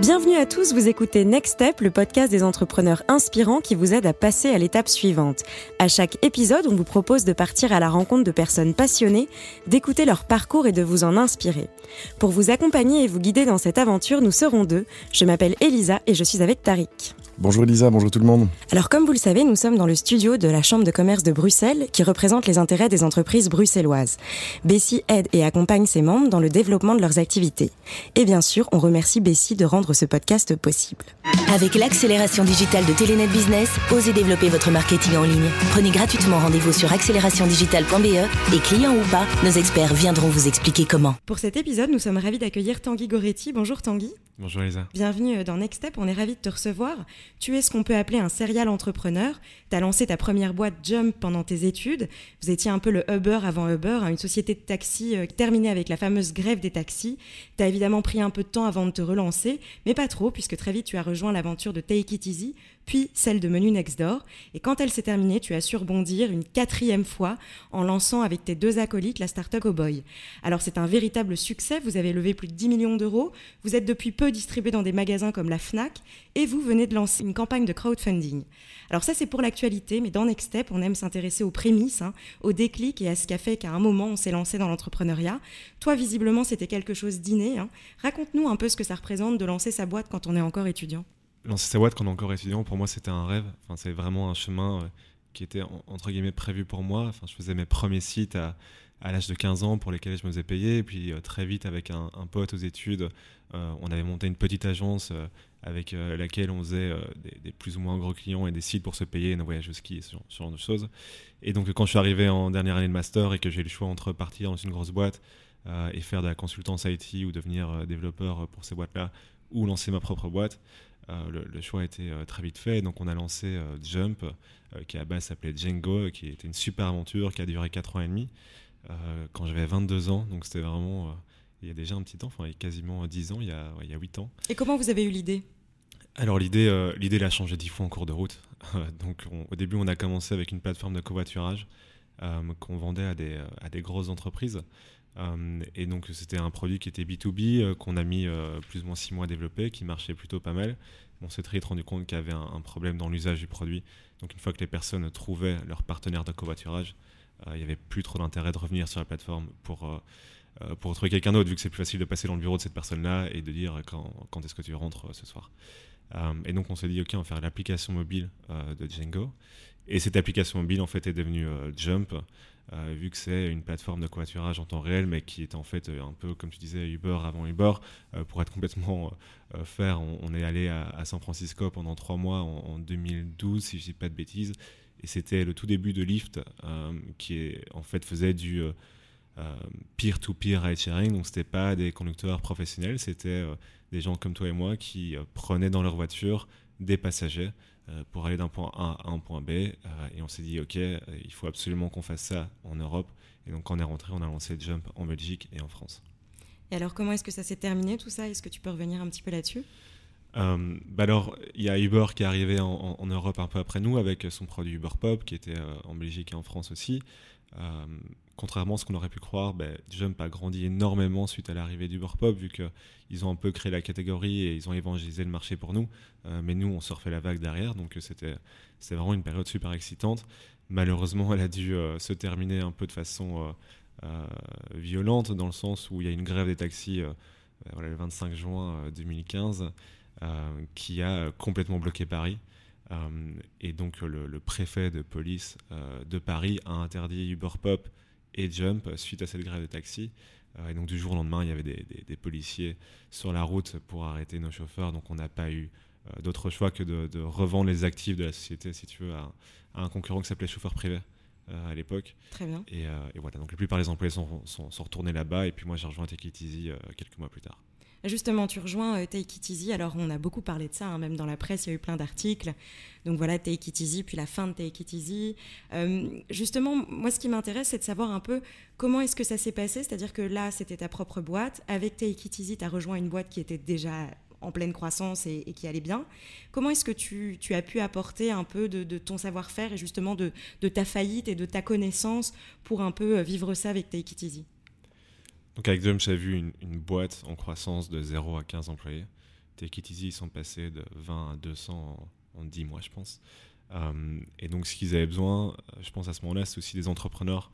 Bienvenue à tous, vous écoutez Next Step, le podcast des entrepreneurs inspirants qui vous aide à passer à l'étape suivante. À chaque épisode, on vous propose de partir à la rencontre de personnes passionnées, d'écouter leur parcours et de vous en inspirer. Pour vous accompagner et vous guider dans cette aventure, nous serons deux. Je m'appelle Elisa et je suis avec Tariq. Bonjour Elisa, bonjour tout le monde. Alors comme vous le savez, nous sommes dans le studio de la Chambre de commerce de Bruxelles qui représente les intérêts des entreprises bruxelloises. Bessie aide et accompagne ses membres dans le développement de leurs activités. Et bien sûr, on remercie Bessie de rendre ce podcast possible. Avec l'accélération digitale de Telenet Business, osez développer votre marketing en ligne. Prenez gratuitement rendez-vous sur accelerationdigitale.be et clients ou pas, nos experts viendront vous expliquer comment. Pour cet épisode, nous sommes ravis d'accueillir Tanguy Goretti. Bonjour Tanguy. Bonjour Elisa. Bienvenue dans Next Step, on est ravis de te recevoir. Tu es ce qu'on peut appeler un serial entrepreneur. Tu as lancé ta première boîte Jump pendant tes études. Vous étiez un peu le Uber avant Uber, une société de taxi terminée avec la fameuse grève des taxis. Tu as évidemment pris un peu de temps avant de te relancer, mais pas trop, puisque très vite tu as rejoint l'aventure de Take It Easy, puis celle de Menu Next Door. Et quand elle s'est terminée, tu as su rebondir une quatrième fois en lançant avec tes deux acolytes la start-up Oh Boy. Alors c'est un véritable succès, vous avez levé plus de 10 millions d'euros, vous êtes depuis peu distribué dans des magasins comme la FNAC et vous venez de lancer une campagne de crowdfunding. Alors ça c'est pour l'actualité, mais dans Next Step, on aime s'intéresser aux prémices, aux déclics et à ce qu'a fait qu'à un moment on s'est lancé dans l'entrepreneuriat. Toi visiblement c'était quelque chose d'inné. Raconte-nous un peu ce que ça représente de lancer sa boîte quand on est encore étudiant. Lancer sa boîte quand on est encore étudiant, pour moi c'était un rêve. Enfin, c'est vraiment un chemin qui était entre guillemets prévu pour moi. Enfin, je faisais mes premiers sites à l'âge de 15 ans pour lesquels je me faisais payer. Et puis très vite avec un pote aux études, on avait monté une petite agence avec laquelle on faisait des plus ou moins gros clients et des sites pour se payer nos voyages au ski et ce genre de choses. Et donc quand je suis arrivé en dernière année de master et que j'ai eu le choix entre partir dans une grosse boîte et faire de la consultance IT ou devenir développeur pour ces boîtes-là ou lancer ma propre boîte, le choix était très vite fait. Donc on a lancé Jump, qui à base s'appelait Django, qui était une super aventure qui a duré 4 ans et demi quand j'avais 22 ans. Donc c'était vraiment il y a déjà un petit temps, enfin il y a quasiment 10 ans, il y a 8 ans. Et comment vous avez eu l'idée ? Alors l'idée elle a changé 10 fois en cours de route. Donc au début on a commencé avec une plateforme de covoiturage qu'on vendait à des grosses entreprises. Et donc c'était un produit qui était B2B qu'on a mis plus ou moins 6 mois à développer, qui marchait plutôt pas mal. On s'est très vite rendu compte qu'il y avait un problème dans l'usage du produit. Donc une fois que les personnes trouvaient leur partenaire de covoiturage, il n'y avait plus trop d'intérêt de revenir sur la plateforme pour trouver quelqu'un d'autre, vu que c'est plus facile de passer dans le bureau de cette personne-là et de dire quand est-ce que tu rentres ce soir. Et donc on s'est dit ok, on va faire l'application mobile de Django. Et cette application mobile en fait est devenue Jump, vu que c'est une plateforme de covoiturage en temps réel, mais qui est en fait un peu, comme tu disais, Uber avant Uber. Pour être complètement fair, on est allé à San Francisco pendant 3 mois en 2012, si je ne dis pas de bêtises. Et c'était le tout début de Lyft, qui est, en fait faisait du peer-to-peer ride-sharing. Donc c'était pas des conducteurs professionnels, c'était des gens comme toi et moi qui prenaient dans leur voiture des passagers pour aller d'un point A à un point B. Et on s'est dit ok, il faut absolument qu'on fasse ça en Europe. Et donc quand on est rentré, on a lancé Jump en Belgique et en France. Et alors comment est-ce que ça s'est terminé tout ça ? Est-ce que tu peux revenir un petit peu là-dessus ? Alors il y a Uber qui est arrivé en Europe un peu après nous avec son produit Uberpop qui était en Belgique et en France aussi. Contrairement à ce qu'on aurait pu croire, Jump a grandi énormément suite à l'arrivée d'Uberpop, vu qu'ils ont un peu créé la catégorie et ils ont évangélisé le marché pour nous, mais nous on se refait la vague derrière, donc c'était vraiment une période super excitante. Malheureusement elle a dû se terminer un peu de façon violente, dans le sens où il y a une grève des taxis le 25 juin 2015 qui a complètement bloqué Paris. Et donc le préfet de police de Paris a interdit Uberpop et Jump suite à cette grève de taxi. Et donc du jour au lendemain, il y avait des policiers sur la route pour arrêter nos chauffeurs. Donc on n'a pas eu d'autre choix que de revendre les actifs de la société, si tu veux, à un concurrent qui s'appelait Chauffeur Privé à l'époque. Très bien. Et voilà, donc la plupart des employés sont retournés là-bas. Et puis moi, j'ai rejoint Take It Easy quelques mois plus tard. Justement, tu rejoins Take It Easy. Alors, on a beaucoup parlé de ça, même dans la presse, il y a eu plein d'articles. Donc voilà, Take It Easy, puis la fin de Take It Easy. Justement, moi, ce qui m'intéresse, c'est de savoir un peu comment est-ce que ça s'est passé. C'est-à-dire que là, c'était ta propre boîte. Avec Take It Easy, tu as rejoint une boîte qui était déjà en pleine croissance et qui allait bien. Comment est-ce que tu as pu apporter un peu de ton savoir-faire et justement de ta faillite et de ta connaissance pour un peu vivre ça avec Take It Easy ? Donc avec Jump, j'ai vu une boîte en croissance de 0 à 15 employés. Take It Easy, ils sont passés de 20 à 200 en 10 mois, je pense. Et donc, ce qu'ils avaient besoin, je pense à ce moment-là, c'est aussi des entrepreneurs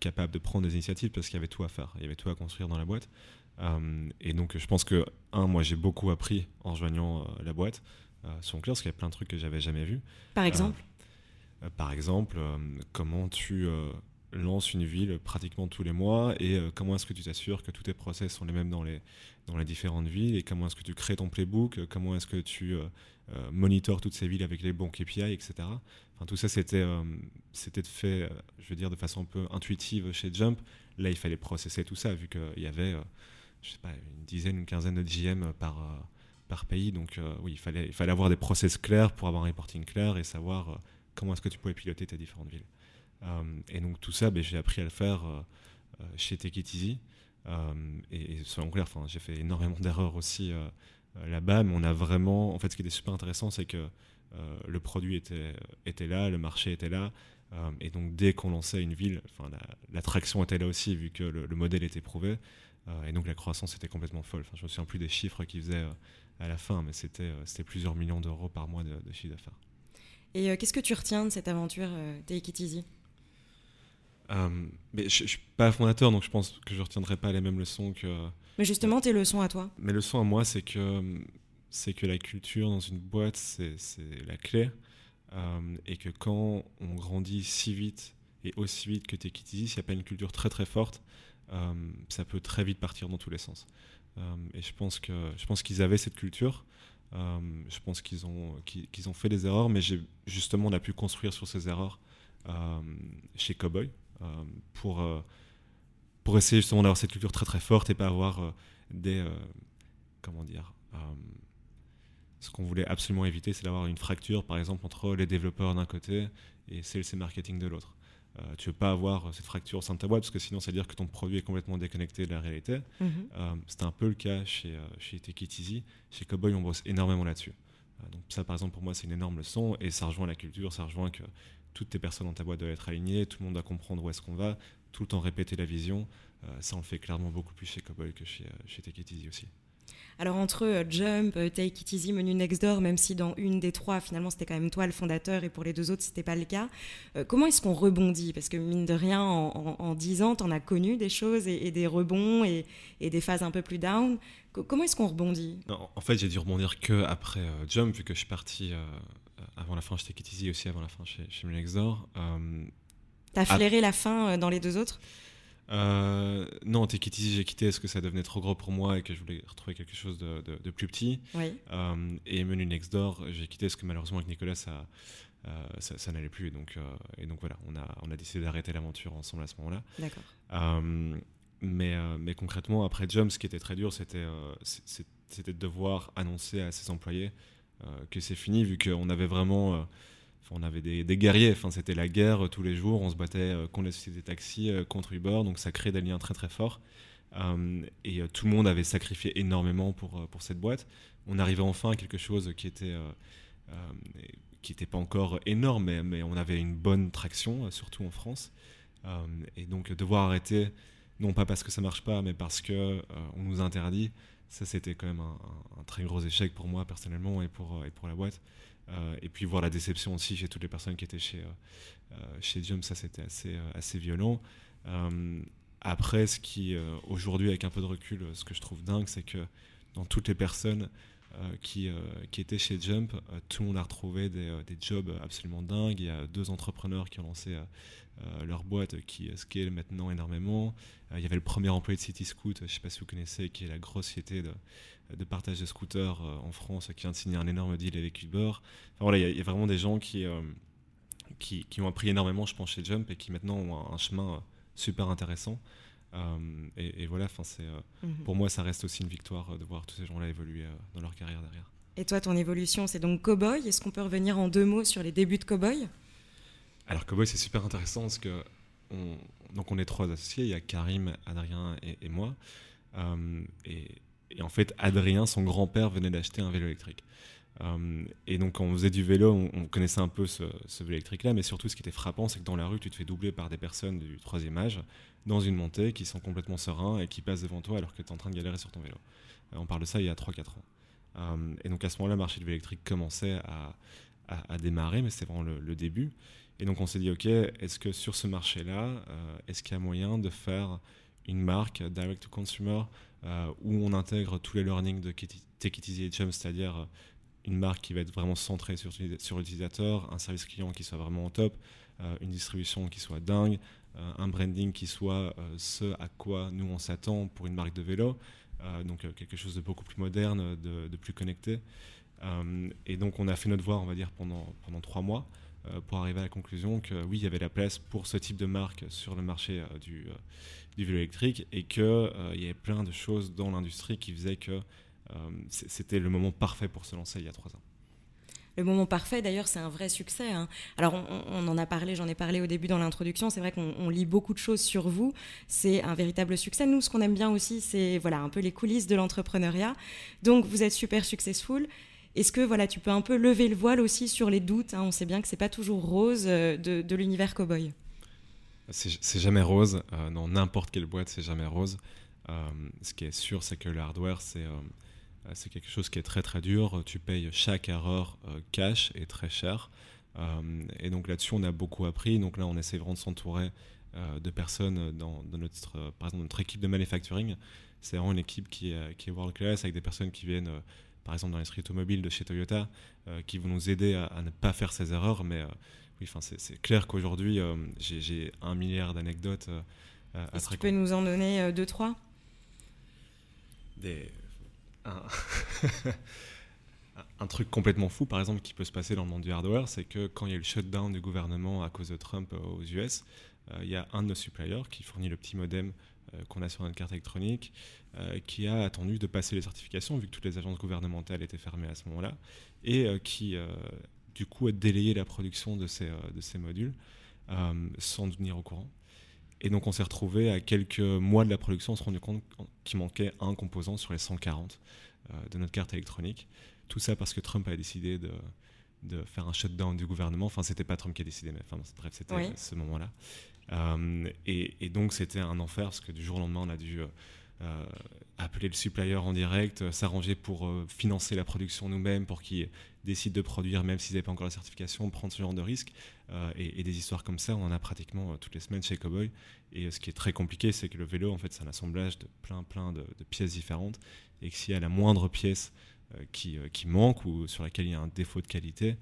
capables de prendre des initiatives parce qu'il y avait tout à faire, il y avait tout à construire dans la boîte. Et donc, je pense que, moi, j'ai beaucoup appris en rejoignant la boîte sur mon client parce qu'il y a plein de trucs que je n'avais jamais vus. Par exemple ? Comment tu lances une ville pratiquement tous les mois et comment est-ce que tu t'assures que tous tes process sont les mêmes dans les différentes villes et comment est-ce que tu crées ton playbook, comment est-ce que tu monitores toutes ces villes avec les bons KPI, etc. Enfin, tout ça, c'était fait, je veux dire, de façon un peu intuitive chez Jump. Là, il fallait processer tout ça vu qu'il y avait, je sais pas, une quinzaine de GM par pays. Donc oui, il fallait avoir des process clairs pour avoir un reporting clair et savoir comment est-ce que tu pouvais piloter tes différentes villes. Et donc tout ça, j'ai appris à le faire chez Take It Easy. Et soyons clairs, j'ai fait énormément d'erreurs aussi là-bas, mais on a vraiment... En fait, ce qui était super intéressant, c'est que le produit était là, le marché était là. Et donc dès qu'on lançait une ville, l'attraction était là aussi, vu que le modèle était prouvé. Et donc la croissance était complètement folle. Je ne me souviens plus des chiffres qu'ils faisaient à la fin, mais c'était plusieurs millions d'euros par mois de chiffre d'affaires. Et qu'est-ce que tu retiens de cette aventure Take It Easy ? Je ne suis pas fondateur, donc je pense que je ne retiendrai pas les mêmes leçons que... Mais justement, tes leçons à toi ? Mes leçons à moi, c'est que la culture dans une boîte, c'est la clé. Et que quand on grandit si vite et aussi vite que Take It Easy, s'il n'y a pas une culture très très forte, ça peut très vite partir dans tous les sens. Et je pense qu'ils avaient cette culture. Je pense qu'ils ont fait des erreurs, mais justement on a pu construire sur ces erreurs chez Cowboy pour essayer justement d'avoir cette culture très très forte et pas avoir ce qu'on voulait absolument éviter, c'est d'avoir une fracture par exemple entre les développeurs d'un côté et sales et marketing de l'autre. Tu ne veux pas avoir cette fracture au sein de ta boîte parce que sinon ça veut dire que ton produit est complètement déconnecté de la réalité. Mm-hmm. C'était un peu le cas chez Take It Easy. Chez Cowboy, on bosse énormément là-dessus. Donc ça, par exemple, pour moi, c'est une énorme leçon et ça rejoint la culture, ça rejoint que toutes tes personnes dans ta boîte doivent être alignées, tout le monde doit comprendre où est-ce qu'on va, tout le temps répéter la vision. Ça, on le fait clairement beaucoup plus chez Cowboy que chez Take It Easy aussi. Alors entre Jump, Take It Easy, Menu Next Door, même si dans une des trois, finalement, c'était quand même toi le fondateur et pour les deux autres, c'était pas le cas. Comment est-ce qu'on rebondit ? Parce que mine de rien, en 10 ans, t'en as connu des choses et des rebonds et des phases un peu plus down. Comment est-ce qu'on rebondit ? En fait, j'ai dû rebondir qu'après Jump, vu que je suis parti avant la fin chez Take It Easy, aussi avant la fin chez Menu Next Door. T'as flairé la fin dans les deux autres ? Non, Take It Easy, j'ai quitté parce que ça devenait trop gros pour moi et que je voulais retrouver quelque chose de plus petit. Oui. Et Menu Next Door, j'ai quitté parce que malheureusement avec Nicolas, ça n'allait plus. Et donc voilà, on a décidé d'arrêter l'aventure ensemble à ce moment-là. D'accord. Mais concrètement, après Jump, ce qui était très dur, c'était de devoir annoncer à ses employés que c'est fini, vu qu'on avait vraiment... on avait des guerriers, c'était la guerre tous les jours, on se battait contre la société des taxis, contre Uber, donc ça crée des liens très très forts. Et tout le monde avait sacrifié énormément pour cette boîte. On arrivait enfin à quelque chose qui n'était pas encore énorme, mais on avait une bonne traction, surtout en France. Et donc devoir arrêter, non pas parce que ça ne marche pas, mais parce qu'on nous interdit, ça c'était quand même un très gros échec pour moi personnellement et pour la boîte. Et puis voir la déception aussi chez toutes les personnes qui étaient chez Jump, ça c'était assez violent. Après, ce qui aujourd'hui avec un peu de recul, ce que je trouve dingue, c'est que dans toutes les personnes qui étaient chez Jump, tout le monde a retrouvé des jobs absolument dingues. Il y a 2 entrepreneurs qui ont lancé leur boîte qui scale maintenant énormément. Il y avait le premier employé de Cityscoot, je ne sais pas si vous connaissez, qui est la grosse société de partage de scooters en France qui vient de signer un énorme deal avec Uber. Enfin, voilà, il y a vraiment des gens qui ont appris énormément, je pense, chez Jump et qui maintenant ont un chemin super intéressant. Et voilà, pour moi, ça reste aussi une victoire de voir tous ces gens-là évoluer dans leur carrière derrière. Et toi, ton évolution, c'est donc Cowboy. Est-ce qu'on peut revenir en 2 mots sur les débuts de Cowboy ? Alors Cowboy, c'est super intéressant parce que on est 3 associés. Il y a Karim, Adrien et moi. Et en fait, Adrien, son grand-père, venait d'acheter un vélo électrique. Et donc, quand on faisait du vélo, on connaissait un peu ce vélo électrique-là, mais surtout, ce qui était frappant, c'est que dans la rue, tu te fais doubler par des personnes du 3e âge, dans une montée, qui sont complètement sereins et qui passent devant toi alors que tu es en train de galérer sur ton vélo. On parle de ça il y a 3-4 ans. Et donc à ce moment-là, le marché de l'électrique commençait à démarrer, mais c'était vraiment le début. Et donc on s'est dit, ok, est-ce que sur ce marché-là, est-ce qu'il y a moyen de faire une marque direct to consumer où on intègre tous les learnings de Take It Easy et Jump, c'est-à-dire une marque qui va être vraiment centrée sur l'utilisateur, un service client qui soit vraiment au top, une distribution qui soit dingue, un branding qui soit ce à quoi nous on s'attend pour une marque de vélo, donc quelque chose de beaucoup plus moderne, de plus connecté. Et donc on a fait notre devoir, on va dire, pendant 3 mois pour arriver à la conclusion que oui, il y avait la place pour ce type de marque sur le marché du vélo électrique et qu'il y avait plein de choses dans l'industrie qui faisaient que c'était le moment parfait pour se lancer il y a 3 ans. Le moment parfait, d'ailleurs, c'est un vrai succès. Hein. Alors, on en a parlé, j'en ai parlé au début dans l'introduction. C'est vrai qu'on lit beaucoup de choses sur vous. C'est un véritable succès. Nous, ce qu'on aime bien aussi, c'est un peu les coulisses de l'entrepreneuriat. Donc, vous êtes super successful. Est-ce que tu peux un peu lever le voile aussi sur les doutes, hein. On sait bien que ce n'est pas toujours rose de l'univers cow-boy. C'est jamais rose. Dans n'importe quelle boîte, c'est jamais rose. Ce qui est sûr, c'est que le hardware, c'est quelque chose qui est très très dur. Tu payes chaque erreur cash et très cher. Et donc là-dessus, on a beaucoup appris. Donc là, on essaie vraiment de s'entourer de personnes dans notre, par exemple, notre équipe de manufacturing. C'est vraiment une équipe qui est world class, avec des personnes qui viennent, par exemple, dans l'industrie automobile de chez Toyota, qui vont nous aider à ne pas faire ces erreurs. Mais oui, c'est clair qu'aujourd'hui, j'ai 1 milliard d'anecdotes. Est-ce que tu peux nous en donner 2-3 ? Un truc complètement fou, par exemple, qui peut se passer dans le monde du hardware, c'est que quand il y a eu le shutdown du gouvernement à cause de Trump aux US, il y a un de nos suppliers qui fournit le petit modem qu'on a sur notre carte électronique, qui a attendu de passer les certifications, vu que toutes les agences gouvernementales étaient fermées à ce moment-là, et qui, du coup, a délayé la production de ces modules sans nous tenir au courant. Et donc on s'est retrouvé à quelques mois de la production, on s'est rendu compte qu'il manquait un composant sur les 140 de notre carte électronique. Tout ça parce que Trump a décidé de faire un shutdown du gouvernement. Enfin, c'était pas Trump qui a décidé, mais c'était oui. Ce moment-là. Et donc c'était un enfer parce que du jour au lendemain, on a dû appeler le supplier en direct, s'arranger pour financer la production nous-mêmes, pour qu'ils décident de produire même s'ils n'avaient pas encore la certification, prendre ce genre de risque, et des histoires comme ça on en a pratiquement toutes les semaines chez Cowboy. Et ce qui est très compliqué, c'est que le vélo, en fait, c'est un assemblage de plein de pièces différentes, et que s'il y a la moindre pièce qui manque ou sur laquelle il y a un défaut de qualité,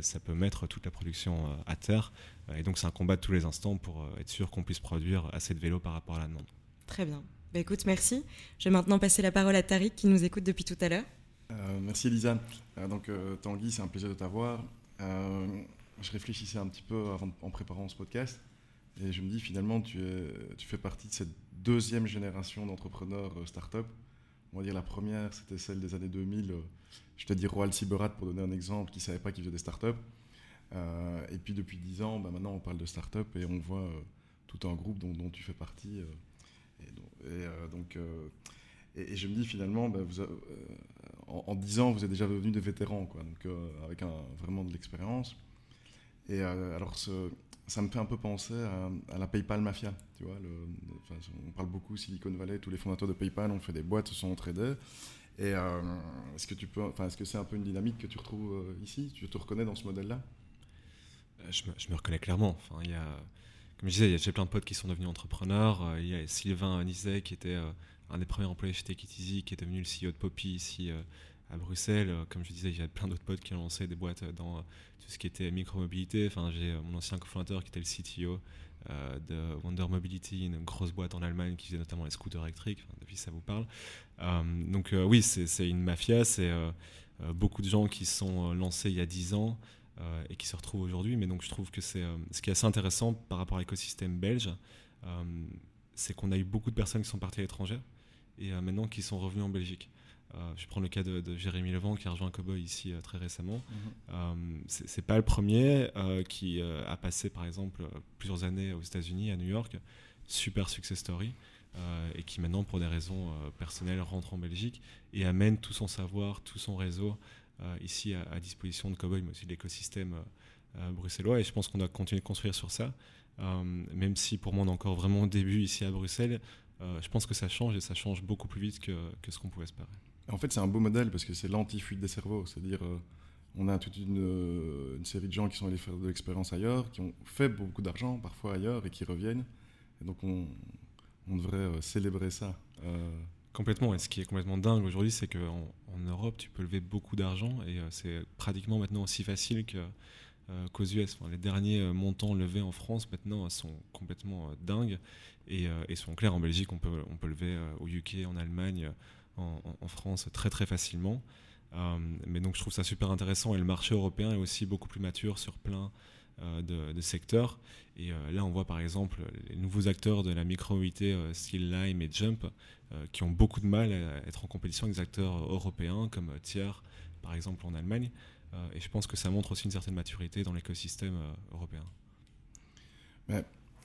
ça peut mettre toute la production à terre, et donc c'est un combat de tous les instants pour être sûr qu'on puisse produire assez de vélos par rapport à la demande. Très bien. Bah écoute, merci. Je vais maintenant passer la parole à Tariq qui nous écoute depuis tout à l'heure. Merci Elisa. Tanguy, c'est un plaisir de t'avoir. Je réfléchissais un petit peu en préparant ce podcast et je me dis finalement tu fais partie de cette deuxième génération d'entrepreneurs start-up. On va dire la première, c'était celle des années 2000. Je te dis Roald Siberat pour donner un exemple, qui ne savait pas qu'il faisait des start-up. Et puis depuis 10 ans, maintenant on parle de start-up et on voit tout un groupe dont tu fais partie. Et je me dis finalement, en 10 ans, vous êtes déjà devenus des vétérans, quoi, donc avec vraiment de l'expérience. Et alors, ça me fait un peu penser à la PayPal Mafia. Tu vois, on parle beaucoup Silicon Valley, tous les fondateurs de PayPal ont fait des boîtes, se sont entraînés. Et est-ce que c'est un peu une dynamique que tu retrouves ici ? Tu te reconnais dans ce modèle-là ? Je me reconnais clairement. Enfin, il y a... Comme je disais, j'ai plein de potes qui sont devenus entrepreneurs. Il y a Sylvain Nizet qui était un des premiers employés chez Take It Easy, qui est devenu le CEO de Poppy ici à Bruxelles. Comme je disais, il y a plein d'autres potes qui ont lancé des boîtes dans tout ce qui était micro-mobilité. Enfin, j'ai mon ancien cofondateur qui était le CTO de Wonder Mobility, une grosse boîte en Allemagne qui faisait notamment les scooters électriques. Enfin, depuis, ça vous parle. Donc oui, c'est une mafia. C'est beaucoup de gens qui se sont lancés il y a 10 ans. Et qui se retrouvent aujourd'hui. Mais donc je trouve que c'est ce qui est assez intéressant par rapport à l'écosystème belge, c'est qu'on a eu beaucoup de personnes qui sont parties à l'étranger et maintenant qui sont revenues en Belgique. Je prends le cas de Jérémy Levant qui a rejoint Cowboy ici très récemment. C'est pas le premier qui a passé par exemple plusieurs années aux États-Unis, à New York, super success story, et qui maintenant pour des raisons personnelles rentre en Belgique et amène tout son savoir, tout son réseau ici à disposition de Cowboy, mais aussi de l'écosystème bruxellois. Et je pense qu'on doit continuer de construire sur ça, même si pour moi on est encore vraiment au début ici à Bruxelles. Je pense que ça change et ça change beaucoup plus vite que ce qu'on pouvait espérer. En fait, c'est un beau modèle parce que c'est l'anti-fuite des cerveaux. C'est-à-dire, on a toute une série de gens qui sont allés faire de l'expérience ailleurs, qui ont fait beaucoup d'argent parfois ailleurs et qui reviennent. Et donc, on devrait célébrer ça. Complètement. Et ce qui est complètement dingue aujourd'hui, c'est qu'en Europe, tu peux lever beaucoup d'argent et c'est pratiquement maintenant aussi facile qu'aux US. Enfin, les derniers montants levés en France maintenant sont complètement dingues et sont clairs. En Belgique, on peut lever au UK, en Allemagne, en France très très facilement. Mais donc je trouve ça super intéressant et le marché européen est aussi beaucoup plus mature sur plein de secteurs. Et là, on voit par exemple les nouveaux acteurs de la micro-mobilité style Lime et Jump qui ont beaucoup de mal à être en compétition avec des acteurs européens comme Tier, par exemple en Allemagne. Et je pense que ça montre aussi une certaine maturité dans l'écosystème européen. Mais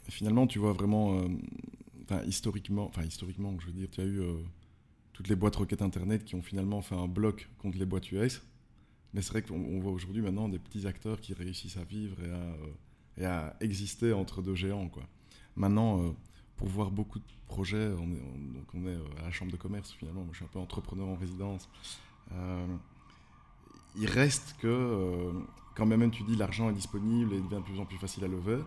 finalement, tu vois vraiment, historiquement, je veux dire, tu as eu toutes les boîtes Rocket Internet qui ont finalement fait un bloc contre les boîtes US. Mais c'est vrai qu'on voit aujourd'hui maintenant des petits acteurs qui réussissent à vivre et à exister entre deux géants, quoi. Maintenant, pour voir beaucoup de projets, on est à la Chambre de commerce finalement. Moi, je suis un peu entrepreneur en résidence. Il reste que, quand même tu dis l'argent est disponible et il devient de plus en plus facile à lever,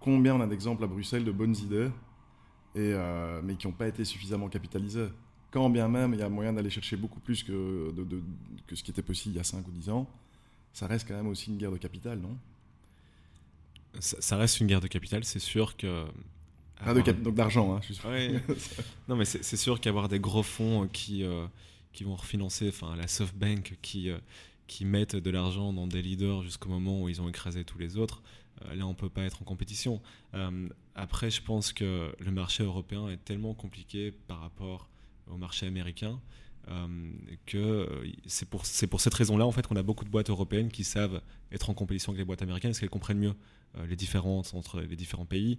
combien on a d'exemples à Bruxelles de bonnes idées, mais qui n'ont pas été suffisamment capitalisées. Quand bien même il y a moyen d'aller chercher beaucoup plus que ce qui était possible il y a 5 ou 10 ans, ça reste quand même aussi une guerre de capital, non ? ça reste une guerre de capital, c'est sûr que... Donc d'argent, hein, je suis ouais. Non mais c'est sûr qu'avoir des gros fonds qui vont refinancer, enfin la SoftBank qui mettent de l'argent dans des leaders jusqu'au moment où ils ont écrasé tous les autres, là on peut pas être en compétition. Après je pense que le marché européen est tellement compliqué par rapport au marché américain que c'est pour cette raison-là en fait qu'on a beaucoup de boîtes européennes qui savent être en compétition avec les boîtes américaines parce qu'elles comprennent mieux les différences entre les différents pays,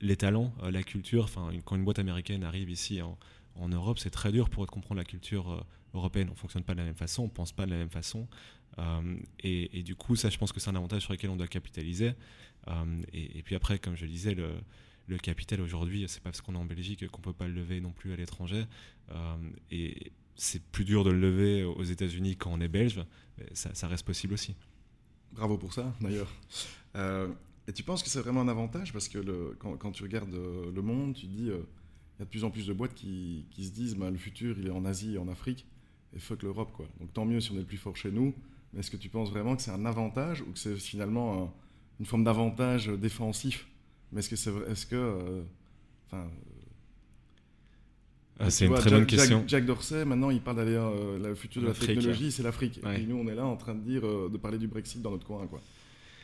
les talents, la culture. Enfin, quand une boîte américaine arrive ici en Europe, c'est très dur pour comprendre la culture européenne. On fonctionne pas de la même façon, on pense pas de la même façon. Et du coup, ça, je pense que c'est un avantage sur lequel on doit capitaliser. Et puis après, comme je le disais, le capital aujourd'hui, c'est pas parce qu'on est en Belgique qu'on peut pas le lever non plus à l'étranger. Et c'est plus dur de le lever aux États-Unis quand on est belge. Ça reste possible aussi. Bravo pour ça, d'ailleurs. Et tu penses que c'est vraiment un avantage parce que quand tu regardes le monde, tu te dis... Il y a de plus en plus de boîtes qui se disent le futur il est en Asie et en Afrique et fuck l'Europe, quoi. Donc tant mieux si on est le plus fort chez nous, mais est-ce que tu penses vraiment que c'est un avantage ou que c'est finalement une forme d'avantage défensif ? Mais c'est une très bonne question. Jack Dorsey maintenant il parle d'aller le futur de la technologie, c'est l'Afrique. Ouais. Et puis nous on est là en train de dire de parler du Brexit dans notre coin, quoi.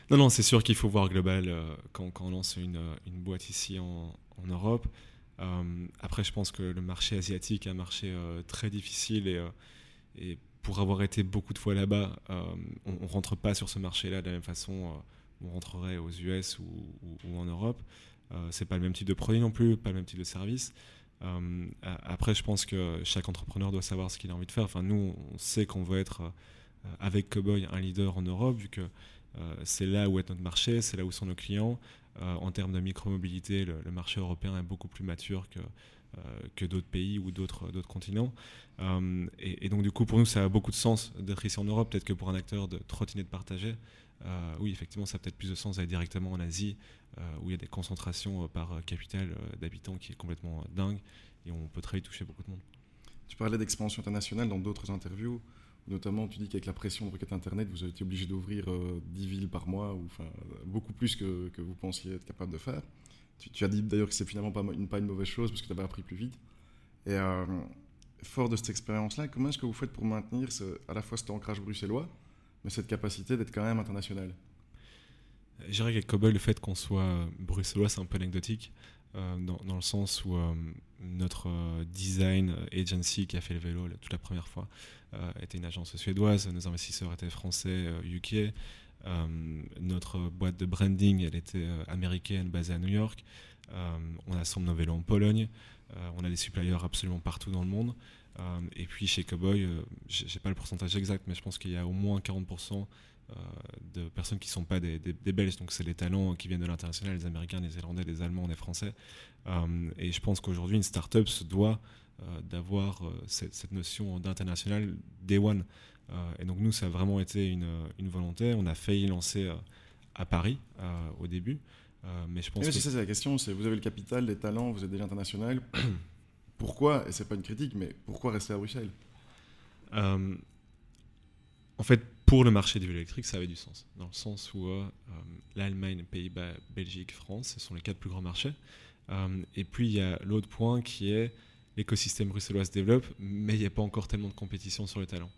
Non, c'est sûr qu'il faut voir global quand on lance une boîte ici en Europe. Après, je pense que le marché asiatique est un marché très difficile et pour avoir été beaucoup de fois là-bas, on rentre pas sur ce marché-là de la même façon qu'on rentrerait aux US ou en Europe. C'est pas le même type de produit non plus, pas le même type de service. Après, je pense que chaque entrepreneur doit savoir ce qu'il a envie de faire. Enfin, nous, on sait qu'on veut être avec Cowboy un leader en Europe, vu que c'est là où est notre marché, c'est là où sont nos clients. En termes de micro-mobilité, le marché européen est beaucoup plus mature que d'autres pays ou d'autres continents. Et donc, du coup, pour nous, ça a beaucoup de sens d'être ici en Europe. Peut-être que pour un acteur de trottinette partagée, oui, effectivement, ça a peut-être plus de sens d'aller directement en Asie, où il y a des concentrations par capitale d'habitants qui est complètement dingue et on peut très vite toucher beaucoup de monde. Tu parlais d'expansion internationale dans d'autres interviews. Notamment, tu dis qu'avec la pression de Rocket Internet, vous avez été obligé d'ouvrir 10 villes par mois, ou beaucoup plus que vous pensiez être capable de faire. Tu as dit d'ailleurs que c'est finalement pas une mauvaise chose, parce que tu avais appris plus vite. Et fort de cette expérience-là, comment est-ce que vous faites pour maintenir à la fois cet ancrage bruxellois, mais cette capacité d'être quand même international ? Je dirais qu'avec Cowboy, le fait qu'on soit bruxellois, c'est un peu anecdotique, dans le sens où... Notre design agency qui a fait le vélo toute la première fois était une agence suédoise, nos investisseurs étaient français, UK, notre boîte de branding elle était américaine, basée à New York, on assemble nos vélos en Pologne, on a des suppliers absolument partout dans le monde, et puis chez Cowboy, je n'ai pas le pourcentage exact, mais je pense qu'il y a au moins 40% de personnes qui ne sont pas des Belges, donc c'est les talents qui viennent de l'international, les Américains, les Irlandais, les Allemands, les Français. Et je pense qu'aujourd'hui, une start-up se doit d'avoir cette notion d'international day one. Et donc nous, ça a vraiment été une volonté. On a failli lancer à Paris au début. Mais je pense que... c'est ça la question, c'est vous avez le capital, les talents, vous êtes déjà international. Pourquoi, et ce n'est pas une critique, mais pourquoi rester à Bruxelles ? En fait, pour le marché du vélo électrique, ça avait du sens. Dans le sens où l'Allemagne, Pays-Bas, Belgique, France, ce sont les 4 plus grands marchés. Et puis, il y a l'autre point qui est l'écosystème bruxellois se développe, mais il n'y a pas encore tellement de compétition sur les talents.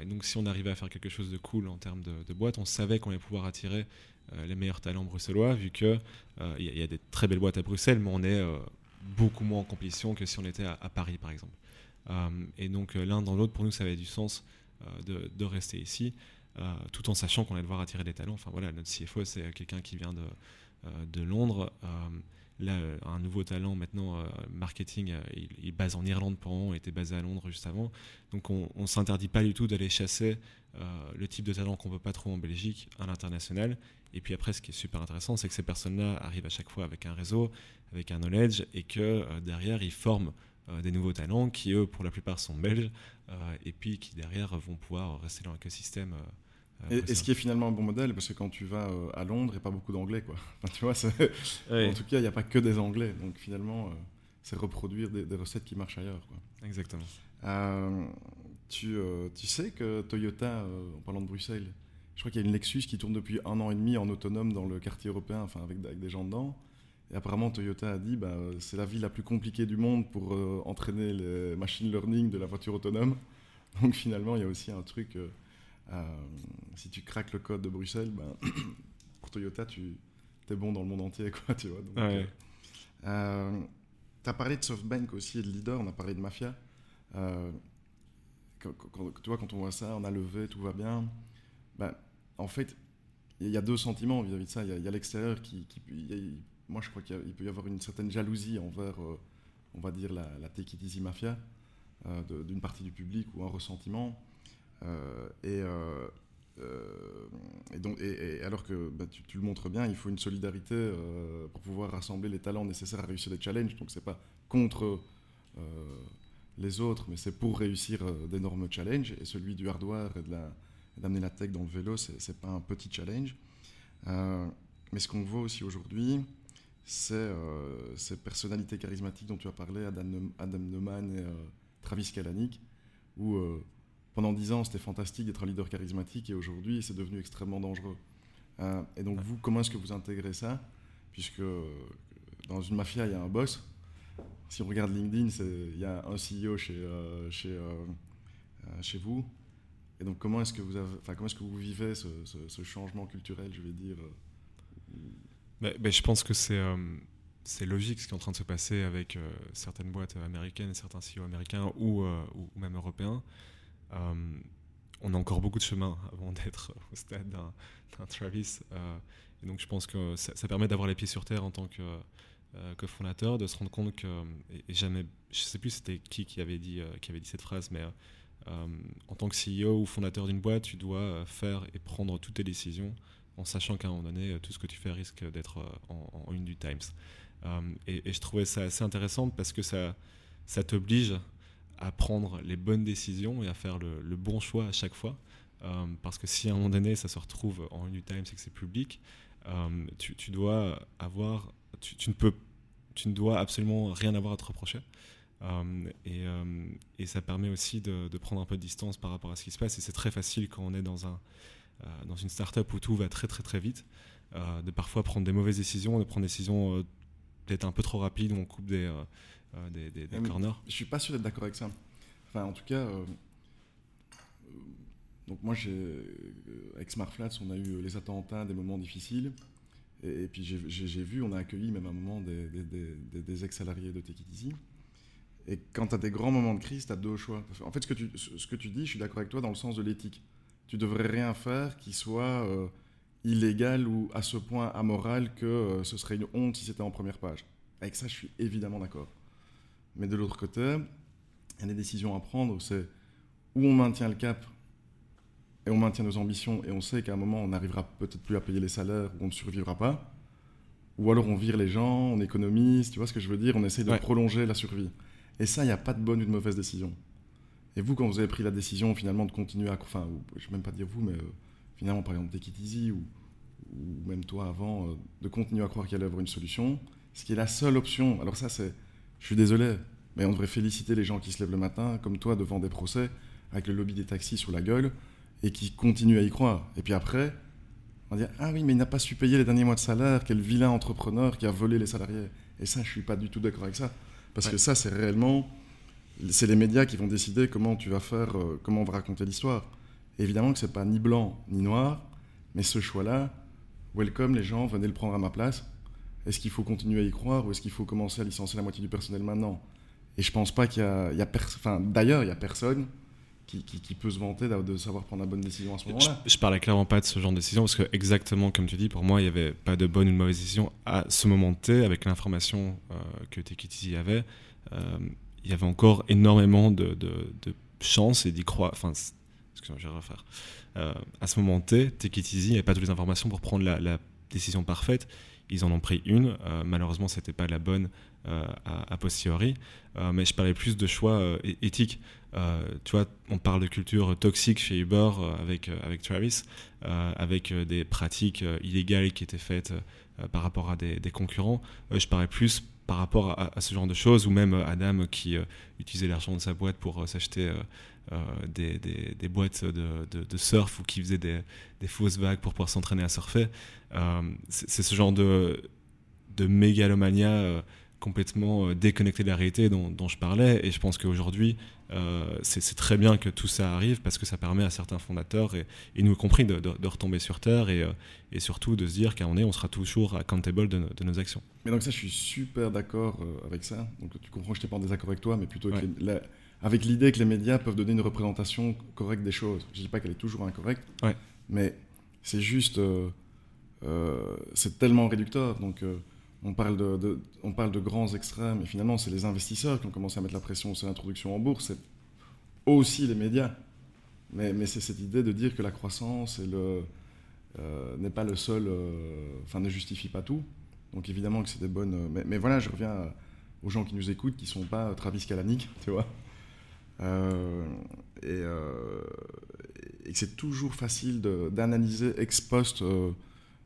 Et donc, si on arrivait à faire quelque chose de cool en termes de boîte, on savait qu'on allait pouvoir attirer les meilleurs talents bruxellois, vu qu'il y a des très belles boîtes à Bruxelles, mais on est beaucoup moins en compétition que si on était à Paris, par exemple. Et donc, l'un dans l'autre, pour nous, ça avait du sens de rester ici, tout en sachant qu'on allait devoir attirer des talents. Enfin, voilà, notre CFO, c'est quelqu'un qui vient de Londres. Là, un nouveau talent maintenant, marketing, il base en Irlande pour moment, il était basé à Londres juste avant. Donc on ne s'interdit pas du tout d'aller chasser le type de talent qu'on ne peut pas trouver en Belgique à l'international. Et puis après, ce qui est super intéressant, c'est que ces personnes-là arrivent à chaque fois avec un réseau, avec un knowledge, et que derrière, ils forment des nouveaux talents qui, eux, pour la plupart, sont belges, et puis qui derrière vont pouvoir rester dans l'écosystème. Et ce qui est finalement un bon modèle, parce que quand tu vas à Londres, il n'y a pas beaucoup d'anglais, quoi. Enfin, tu vois, oui. En tout cas, il n'y a pas que des anglais. Donc finalement, c'est reproduire des recettes qui marchent ailleurs, quoi. Exactement. Tu sais que Toyota, en parlant de Bruxelles, je crois qu'il y a une Lexus qui tourne depuis 1 an et demi en autonome dans le quartier européen, enfin avec des gens dedans. Et apparemment, Toyota a dit bah, c'est la ville la plus compliquée du monde pour entraîner le machine learning de la voiture autonome. Donc finalement, il y a aussi un truc... si tu craques le code de Bruxelles, ben, pour Toyota, tu es bon dans le monde entier, quoi, tu vois. Donc, ouais. Tu as parlé de SoftBank aussi et de Leader, on a parlé de Mafia. Tu vois, quand on voit ça, on a levé, tout va bien. Ben, en fait, il y a deux sentiments vis-à-vis de ça. Il y a l'extérieur moi, je crois qu'il peut y avoir une certaine jalousie envers, on va dire, la Take It Easy Mafia d'une partie du public ou un ressentiment. Et alors que bah, tu le montres bien, il faut une solidarité pour pouvoir rassembler les talents nécessaires à réussir des challenges. Donc c'est pas contre les autres, mais c'est pour réussir d'énormes challenges. Et celui du hardware et d'amener la tech dans le vélo, c'est pas un petit challenge. Mais ce qu'on voit aussi aujourd'hui, c'est ces personnalités charismatiques dont tu as parlé, Adam Neumann et Travis Kalanick, où pendant 10 ans, c'était fantastique d'être un leader charismatique et aujourd'hui, c'est devenu extrêmement dangereux. Et donc, vous, comment est-ce que vous intégrez ça ? Puisque dans une mafia, il y a un boss. Si on regarde LinkedIn, il y a un CEO chez vous. Et donc, comment est-ce que vous vivez ce changement culturel, je vais dire ? Je pense que c'est logique ce qui est en train de se passer avec certaines boîtes américaines et certains CEO américains ou même européens. On a encore beaucoup de chemin avant d'être au stade d'un Travis. Et donc je pense que ça permet d'avoir les pieds sur terre en tant que fondateur, de se rendre compte que jamais, je ne sais plus c'était qui avait dit cette phrase, mais en tant que CEO ou fondateur d'une boîte, tu dois faire et prendre toutes tes décisions en sachant qu'à un moment donné, tout ce que tu fais risque d'être en une du Times. Et je trouvais ça assez intéressant parce que ça t'oblige à prendre les bonnes décisions et à faire le bon choix à chaque fois. Parce que si à un moment donné, ça se retrouve en New Times et que c'est public, tu dois avoir... Tu ne dois absolument rien avoir à te reprocher. Et ça permet aussi de prendre un peu de distance par rapport à ce qui se passe. Et c'est très facile quand on est dans une start-up où tout va très très très vite, de parfois prendre des mauvaises décisions, de prendre des décisions peut-être un peu trop rapides où on coupe des corners. Je suis pas sûr d'être d'accord avec ça. Enfin, en tout cas, donc moi, avec Smart Flats, on a eu les attentats, des moments difficiles, et puis j'ai vu, on a accueilli même à un moment des ex-salariés de Take It Easy. Et quand tu as des grands moments de crise, tu as deux choix. En fait, ce que tu dis, je suis d'accord avec toi dans le sens de l'éthique. Tu devrais rien faire qui soit illégal ou à ce point amoral que ce serait une honte si c'était en première page. Avec ça, je suis évidemment d'accord. Mais de l'autre côté, il y a des décisions à prendre. C'est où on maintient le cap et on maintient nos ambitions et on sait qu'à un moment on n'arrivera peut-être plus à payer les salaires ou on ne survivra pas, ou alors on vire les gens, on économise, tu vois ce que je veux dire, on essaye de prolonger la survie. Et ça, il n'y a pas de bonne ou de mauvaise décision. Et vous, quand vous avez pris la décision finalement de continuer à... Enfin, je ne vais même pas dire vous, mais finalement par exemple Take It Easy ou même toi avant, de continuer à croire qu'il y a une solution, ce qui est la seule option. Alors ça, c'est... Je suis désolé, mais on devrait féliciter les gens qui se lèvent le matin, comme toi, devant des procès, avec le lobby des taxis sous la gueule, et qui continuent à y croire. Et puis après, on va dire « Ah oui, mais il n'a pas su payer les derniers mois de salaire, quel vilain entrepreneur qui a volé les salariés ». Et ça, je ne suis pas du tout d'accord avec ça. Parce que ça, c'est réellement... C'est les médias qui vont décider comment tu vas faire, comment on va raconter l'histoire. Et évidemment que ce n'est pas ni blanc ni noir, mais ce choix-là, welcome les gens, venez le prendre à ma place. Est-ce qu'il faut continuer à y croire ou est-ce qu'il faut commencer à licencier la moitié du personnel maintenant ? Et je ne pense pas qu'il y a... D'ailleurs, il n'y a personne qui peut se vanter de savoir prendre la bonne décision à ce moment-là. Je ne parlais clairement pas de ce genre de décision parce que exactement comme tu dis, pour moi, il n'y avait pas de bonne ou de mauvaise décision à ce moment T, avec l'information que Take It Easy avait. Il y avait encore énormément de chance et d'y croire. Enfin, excusez-moi, je vais refaire. À ce moment T, Take It Easy n'avait pas toutes les informations pour prendre la décision parfaite. Ils en ont pris une. Malheureusement, ce n'était pas la bonne a posteriori. Mais je parlais plus de choix éthiques. Tu vois, on parle de culture toxique chez Uber avec Travis, avec des pratiques illégales qui étaient faites par rapport à des concurrents. Je parlais plus par rapport à ce genre de choses, ou même Adam qui utilisait l'argent de sa boîte pour s'acheter des boîtes de surf, ou qui faisait des fausses vagues pour pouvoir s'entraîner à surfer. C'est ce genre de mégalomania complètement déconnecté de la réalité dont je parlais, et je pense qu'aujourd'hui c'est très bien que tout ça arrive, parce que ça permet à certains fondateurs et nous y compris de retomber sur terre et surtout de se dire qu'à un moment donné on sera toujours accountable de nos actions. Mais donc ça, je suis super d'accord avec ça. Donc tu comprends, je n'étais pas en désaccord avec toi, mais plutôt avec, avec l'idée que les médias peuvent donner une représentation correcte des choses. Je ne dis pas qu'elle est toujours incorrecte, mais c'est juste c'est tellement réducteur. Donc on parle de grands extrêmes, et finalement, c'est les investisseurs qui ont commencé à mettre la pression. C'est l'introduction en bourse, c'est aussi les médias. Mais c'est cette idée de dire que la croissance n'est pas le seul, ne justifie pas tout. Donc évidemment que c'est des bonnes... Mais voilà, je reviens aux gens qui nous écoutent, qui ne sont pas Travis Kalanick, tu vois. Et que c'est toujours facile d'analyser ex post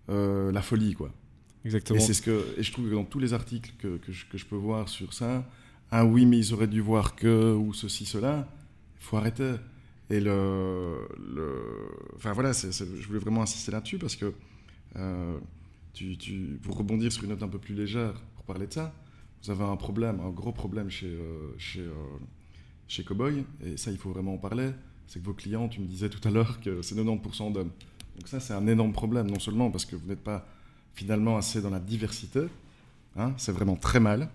la folie, quoi. Exactement. Et je trouve que dans tous les articles que je peux voir sur ça, « Ah oui, mais ils auraient dû voir que... » ou ceci, cela, il faut arrêter. Et Enfin voilà, je voulais vraiment insister là-dessus, parce que pour rebondir sur une note un peu plus légère, pour parler de ça, vous avez un problème, un gros problème chez Cowboy, et ça, il faut vraiment en parler. C'est que vos clients, tu me disais tout à l'heure que c'est 90% d'hommes. Donc ça, c'est un énorme problème, non seulement parce que vous n'êtes pas finalement assez dans la diversité, hein, c'est vraiment très mal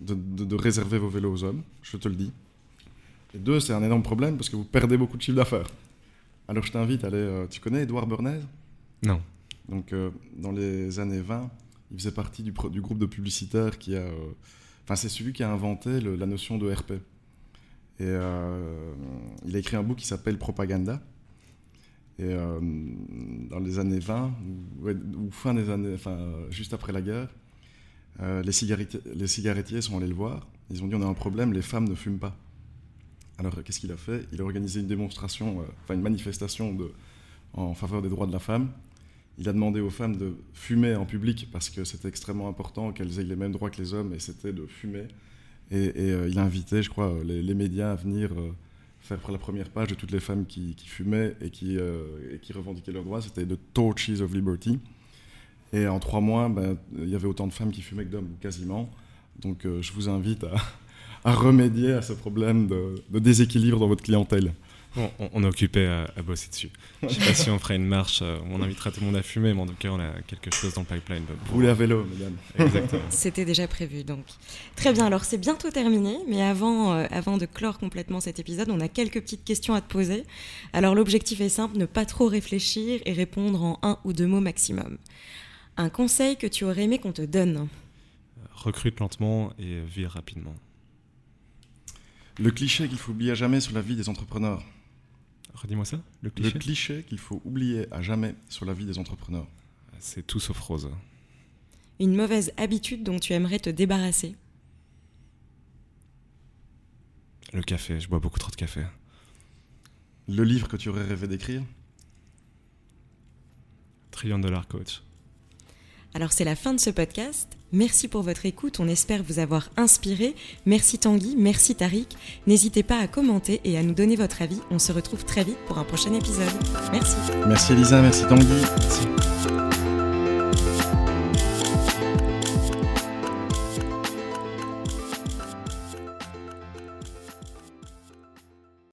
de réserver vos vélos aux hommes, je te le dis. Et deux, c'est un énorme problème parce que vous perdez beaucoup de chiffre d'affaires. Alors je t'invite à aller... tu connais Édouard Bernays ? Non. Donc dans les années 20, il faisait partie du groupe de publicitaires qui a... c'est celui qui a inventé la notion de RP. Et il a écrit un bouquin qui s'appelle « Propaganda ». Et dans les années 20, ou fin des années, juste après la guerre, les cigarettiers sont allés le voir. Ils ont dit, on a un problème, les femmes ne fument pas. Alors qu'est-ce qu'il a fait ? Il a organisé une démonstration, une manifestation en faveur des droits de la femme. Il a demandé aux femmes de fumer en public, parce que c'était extrêmement important qu'elles aient les mêmes droits que les hommes, et c'était de fumer. Et il a invité, je crois, les médias à venir... faire pour la première page de toutes les femmes qui fumaient et qui revendiquaient leurs droits. C'était The Torches of Liberty. Et en 3 mois, il y avait autant de femmes qui fumaient que d'hommes, quasiment. Donc je vous invite à remédier à ce problème de déséquilibre dans votre clientèle. Bon, on est occupé à bosser dessus. Je ne sais pas si on fera une marche, on invitera tout le monde à fumer, mais en tout cas, on a quelque chose dans le pipeline. Rouler à vélo, madame. Exactement. C'était déjà prévu, donc. Très bien, alors c'est bientôt terminé, mais avant de clore complètement cet épisode, on a quelques petites questions à te poser. Alors l'objectif est simple, ne pas trop réfléchir et répondre en 1 ou 2 mots maximum. Un conseil que tu aurais aimé qu'on te donne ? Recrute lentement et vire rapidement. Le cliché qu'il faut oublier à jamais sur la vie des entrepreneurs. Redis-moi ça, le cliché. Le cliché qu'il faut oublier à jamais sur la vie des entrepreneurs. C'est tout sauf rose. Une mauvaise habitude dont tu aimerais te débarrasser. Le café, je bois beaucoup trop de café. Le livre que tu aurais rêvé d'écrire. $1 trillion coach. Alors c'est la fin de ce podcast. Merci pour votre écoute, on espère vous avoir inspiré. Merci Tanguy, merci Tariq. N'hésitez pas à commenter et à nous donner votre avis. On se retrouve très vite pour un prochain épisode. Merci. Merci Elisa, merci Tanguy. Merci.